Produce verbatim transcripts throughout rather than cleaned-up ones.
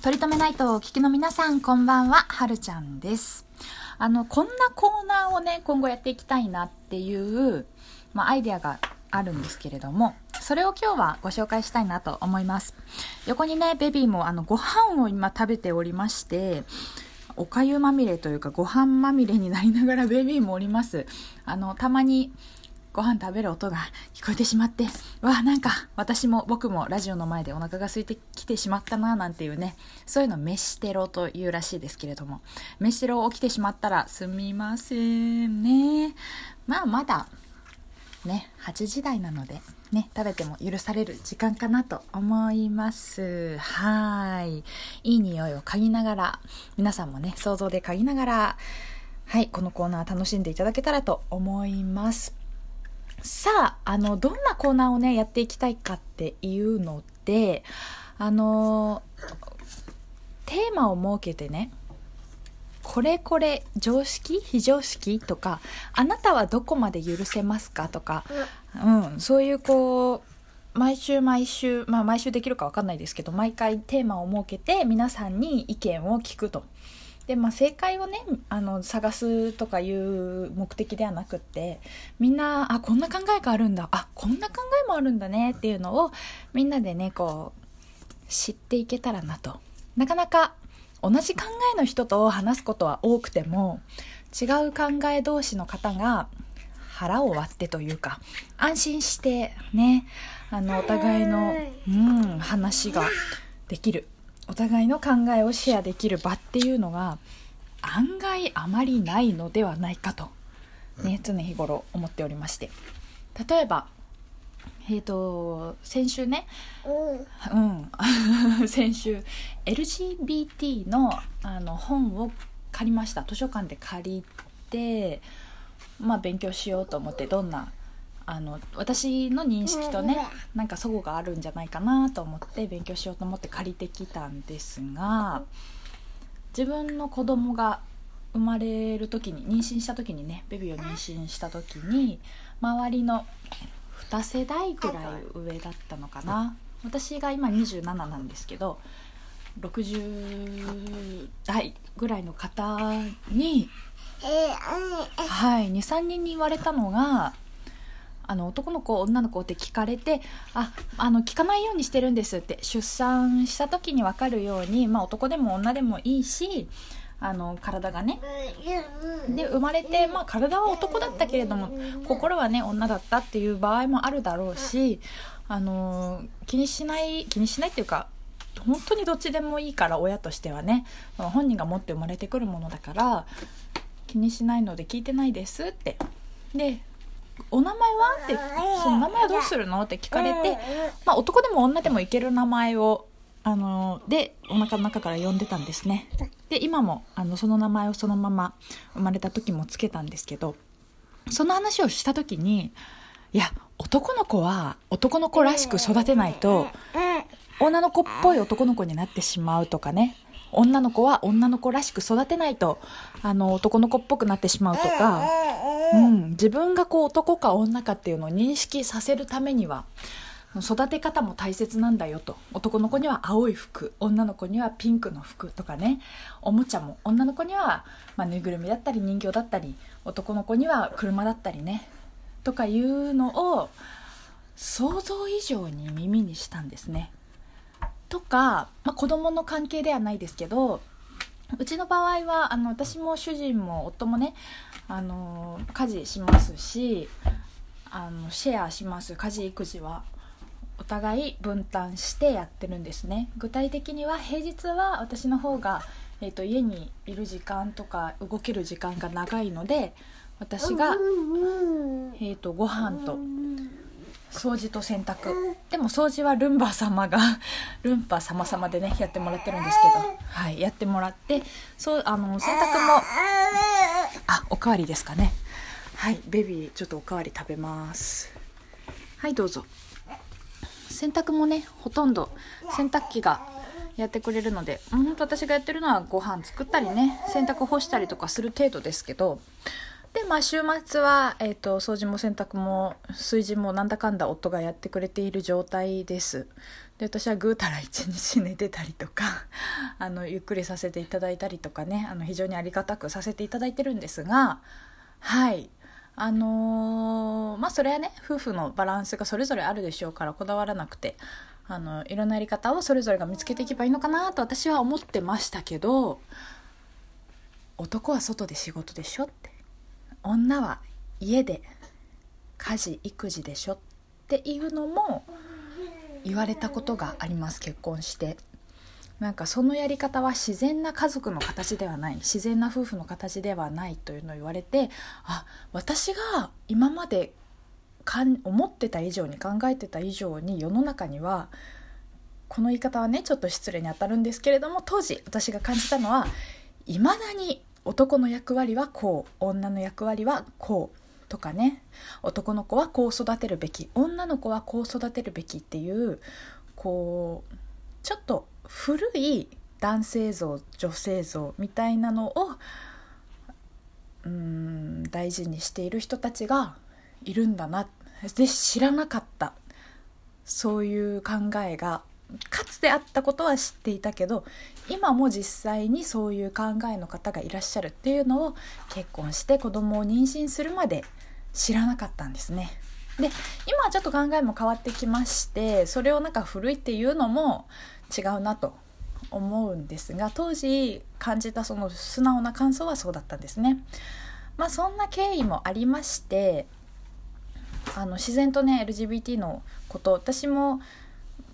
とりとめナイトをお聞きの皆さん、こんばんは、はるちゃんです。あのこんなコーナーをね、今後やっていきたいなっていう、まあ、アイデアがあるんですけれども、それを今日はご紹介したいなと思います。横にね、ベビーもあのご飯を今食べておりまして、おかゆまみれというかご飯まみれになりながらベビーもおります。あのたまにご飯食べる音が聞こえてしまって、わあ、なんか私も僕もラジオの前でお腹が空いてきてしまったな、なんていうね、そういうの飯テロというらしいですけれども、飯テロ起きてしまったらすみませんね。まあまだね、はちじ台なのでね、食べても許される時間かなと思います。はい、いい匂いを嗅ぎながら、皆さんもね、想像で嗅ぎながら、はい、このコーナー楽しんでいただけたらと思います。さあ、あのどんなコーナーをねやっていきたいかっていうので、あのテーマを設けてね、これこれ常識非常識とか、あなたはどこまで許せますかとか、うん、そういうこう毎週毎週、まあ毎週できるか分かんないですけど、毎回テーマを設けて皆さんに意見を聞くと。で、まあ、正解をね、あの探すとかいう目的ではなくって、みんな、あ、こんな考えがあるんだ、あ、こんな考えもあるんだねっていうのをみんなでね、こう知っていけたらなと。なかなか同じ考えの人と話すことは多くても、違う考え同士の方が腹を割ってというか、安心してね、あのお互いの、うん、話ができる、お互いの考えをシェアできる場っていうのが案外あまりないのではないかと、ね、常日頃思っておりまして、例えば、えーと、先週ね、うん、先週 エルジービーティー の、 あの本を借りました。図書館で借りて、まあ、勉強しようと思って、どんなあの私の認識とね、なんか齟齬があるんじゃないかなと思って勉強しようと思って借りてきたんですが、自分の子供が生まれる時に、妊娠した時にね、ベビーを妊娠した時に、周りのに世代くらい上だったのかな、私が今にじゅうなななんですけど、ろくじゅう代ぐらいの方に、はい、にさんにんに言われたのが、あの男の子女の子って聞かれて、あ、あの聞かないようにしてるんですって。出産した時に分かるように、まあ、男でも女でもいいし、あの体がね、で生まれて、まあ、体は男だったけれども心はね女だったっていう場合もあるだろうし、あの気にしない気にしないっていうか、本当にどっちでもいいから、親としてはね、本人が持って生まれてくるものだから気にしないので聞いてないですって。で、お名前はって、その名前はどうするのって聞かれて、まあ、男でも女でもいける名前を、あのでお腹の中から呼んでたんですね。で、今もあのその名前をそのまま生まれた時もつけたんですけど、その話をした時に、いや、男の子は男の子らしく育てないと女の子っぽい男の子になってしまうとかね、女の子は女の子らしく育てないとあの男の子っぽくなってしまうとか、うん、自分がこう男か女かっていうのを認識させるためには育て方も大切なんだよと。男の子には青い服、女の子にはピンクの服とかね、おもちゃも女の子には、まあ、ぬいぐるみだったり人形だったり、男の子には車だったりねとかいうのを想像以上に耳にしたんですね。とか、まあ、子供の関係ではないですけど、うちの場合はあの私も主人も夫もね、あの家事しますし、あのシェアします。家事育児はお互い分担してやってるんですね。具体的には平日は私の方が、えーと、家にいる時間とか動ける時間が長いので、私が、えーと、ご飯と掃除と洗濯。でも掃除はルンバ様がルンバ様様でねやってもらってるんですけど、はい、やってもらって、そう、あの洗濯も、あ、おかわりですかね。はい、ベビーちょっとおかわり食べます。はい、どうぞ。洗濯もね、ほとんど洗濯機がやってくれるので、本当私がやってるのはご飯作ったりね、洗濯干したりとかする程度ですけど、で、まあ、週末は、えーと、掃除も洗濯も炊事もなんだかんだ夫がやってくれている状態です。で、私はぐうたら一日寝てたりとかあのゆっくりさせていただいたりとかね、あの非常にありがたくさせていただいてるんですが、はい。あのー、まあそれはね、夫婦のバランスがそれぞれあるでしょうからこだわらなくて、あのいろんなやり方をそれぞれが見つけていけばいいのかなと私は思ってましたけど、男は外で仕事でしょって、女は家で家事育児でしょっていうのも言われたことがあります。結婚して、なんかそのやり方は自然な家族の形ではない、自然な夫婦の形ではないというのを言われて、あ、私が今までかん思ってた以上に考えてた以上に世の中には、この言い方はねちょっと失礼に当たるんですけれども、当時私が感じたのは、いまだに男の役割はこう、女の役割はこうとかね、男の子はこう育てるべき、女の子はこう育てるべきっていう、こうちょっと古い男性像女性像みたいなのをうーん大事にしている人たちがいるんだなって知らなかった。そういう考えがかつてあったことは知っていたけど、今も実際にそういう考えの方がいらっしゃるっていうのを、結婚して子供を妊娠するまで知らなかったんですね。で、今はちょっと考えも変わってきまして、それをなんか古いっていうのも違うなと思うんですが、当時感じたその素直な感想はそうだったんですね。まあそんな経緯もありまして、あの自然とね エルジービーティー のこと私も、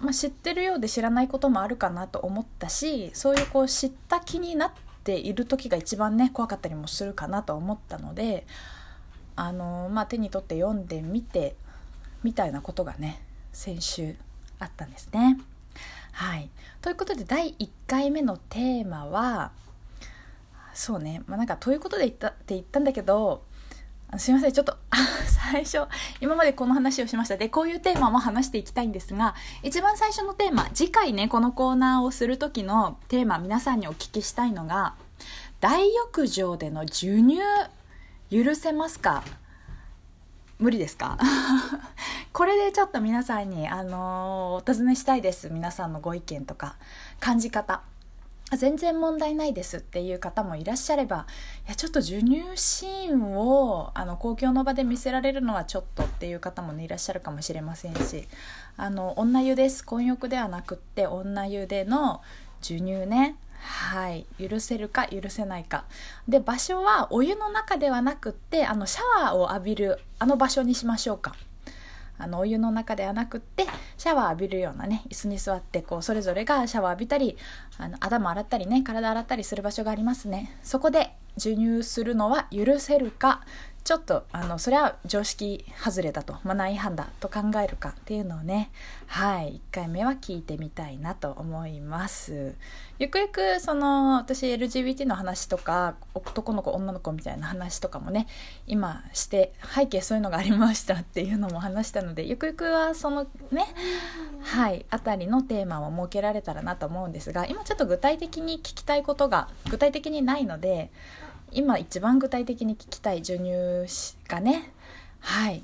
まあ、知ってるようで知らないこともあるかなと思ったし、そういうこう知った気になっている時が一番ね怖かったりもするかなと思ったので、あのまあ、手に取って読んでみてみたいなことがね先週あったんですね。はい、ということでだいいっかいめのテーマはそうね、まあ、なんかということで言ったって言ったんだけど、すいません、ちょっと最初今までこの話をしました。で、こういうテーマも話していきたいんですが、一番最初のテーマ、次回ねこのコーナーをする時のテーマ、皆さんにお聞きしたいのが、大浴場での授乳許せますか無理ですかこれでちょっと皆さんに、あのー、お尋ねしたいです。皆さんのご意見とか感じ方、全然問題ないですっていう方もいらっしゃれば、いやちょっと授乳シーンをあの公共の場で見せられるのはちょっとっていう方も、ね、いらっしゃるかもしれませんし、あの女湯です、混浴ではなくって女湯での授乳ね、はい、許せるか許せないかで、場所はお湯の中ではなくって、あのシャワーを浴びるあの場所にしましょうか。あのお湯の中ではなくってシャワー浴びるようなね、椅子に座ってこうそれぞれがシャワー浴びたり、あの頭洗ったりね、体洗ったりする場所がありますね。そこで授乳するのは許せるか、ちょっとあのそれは常識外れだと、マナー違反だと考えるかっていうのをね、はい、いっかいめは聞いてみたいなと思います。ゆくゆくその私 エルジービーティー の話とか男の子女の子みたいな話とかもね今して、背景そういうのがありましたっていうのも話したので、ゆくゆくはそのね、はい、あたりのテーマを設けられたらなと思うんですが、今ちょっと具体的に聞きたいことが具体的にないので、今一番具体的に聞きたい授乳がね、はい、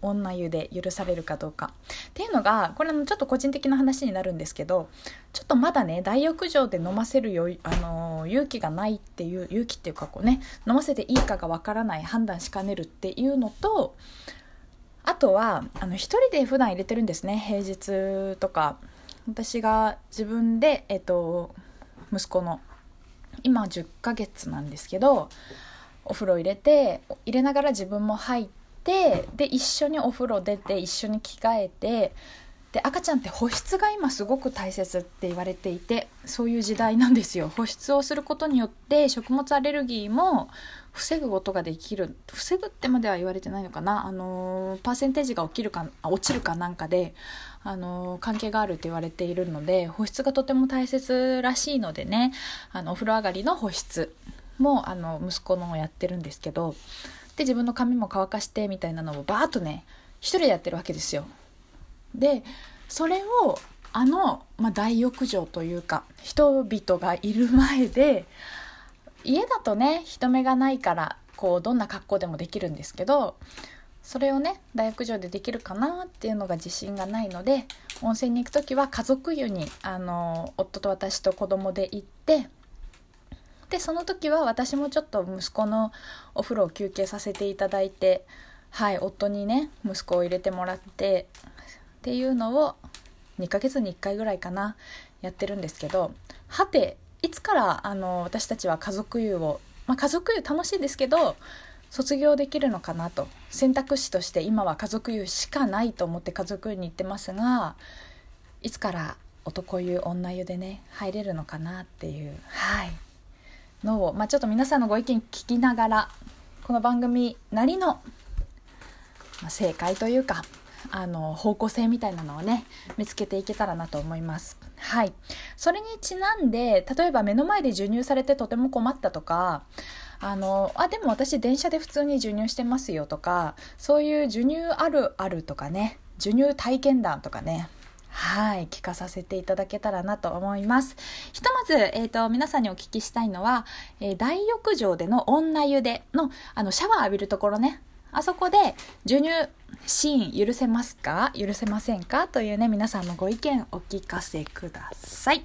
女湯で許されるかどうかっていうのが、これはちょっと個人的な話になるんですけど、ちょっとまだね大浴場で飲ませるよ、あのー、勇気がないっていう、勇気っていうかこうね、飲ませていいかがわからない、判断しかねるっていうのと、あとはあの一人で普段入れてるんですね、平日とか。私が自分で、えっと、息子の今じゅっかげつなんですけど、お風呂入れて、入れながら自分も入って、で一緒にお風呂出て一緒に着替えて、で赤ちゃんって保湿が今すごく大切って言われていて、そういう時代なんですよ。保湿をすることによって食物アレルギーも防ぐことができる、防ぐってまでは言われてないのかな、あのー、パーセンテージが起きるか落ちるかなんかで、あのー、関係があるって言われているので、保湿がとても大切らしいのでね、あのお風呂上がりの保湿もあの息子のをやってるんですけど、で自分の髪も乾かしてみたいなのをバーッとね一人でやってるわけですよ。でそれをあの、まあ、大浴場というか人々がいる前で、家だとね人目がないからこうどんな格好でもできるんですけど、それをね大浴場でできるかなっていうのが自信がないので、温泉に行くときは家族湯にあの夫と私と子供で行って、でその時は私もちょっと息子のお風呂を休憩させていただいて、はい、夫にね息子を入れてもらってっていうのをにかげつにいっかいぐらいかなやってるんですけど、はていつからあの私たちは家族湯を、まあ、家族湯楽しいですけど卒業できるのかなと、選択肢として今は家族湯しかないと思って家族湯に行ってますが、いつから男湯女湯でね入れるのかなっていう、はい、のを、まあ、ちょっと皆さんのご意見聞きながらこの番組なりの、まあ、正解というかあの方向性みたいなのをね見つけていけたらなと思います。はい、それにちなんで例えば目の前で授乳されてとても困ったとか、あのあでも私電車で普通に授乳してますよとか、そういう授乳あるあるとかね、授乳体験談とかね、はい聞かさせていただけたらなと思います。ひとまず、えー、と皆さんにお聞きしたいのは、えー、大浴場での女湯で の, あのシャワー浴びるところね、あそこで授乳シーン許せますか許せませんかというね皆さんのご意見お聞かせください。